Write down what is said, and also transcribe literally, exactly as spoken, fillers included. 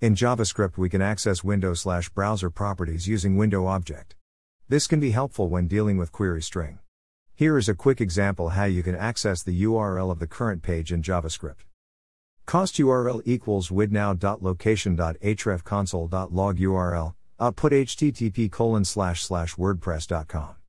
In JavaScript, we can access window/browser properties using window object. This can be helpful when dealing with query string. Here is a quick example how you can access the U R L of the current page in JavaScript. Cost U R L equals widnow.location.hrefconsole.log U R L, output http colon slash slash wordpress dot com.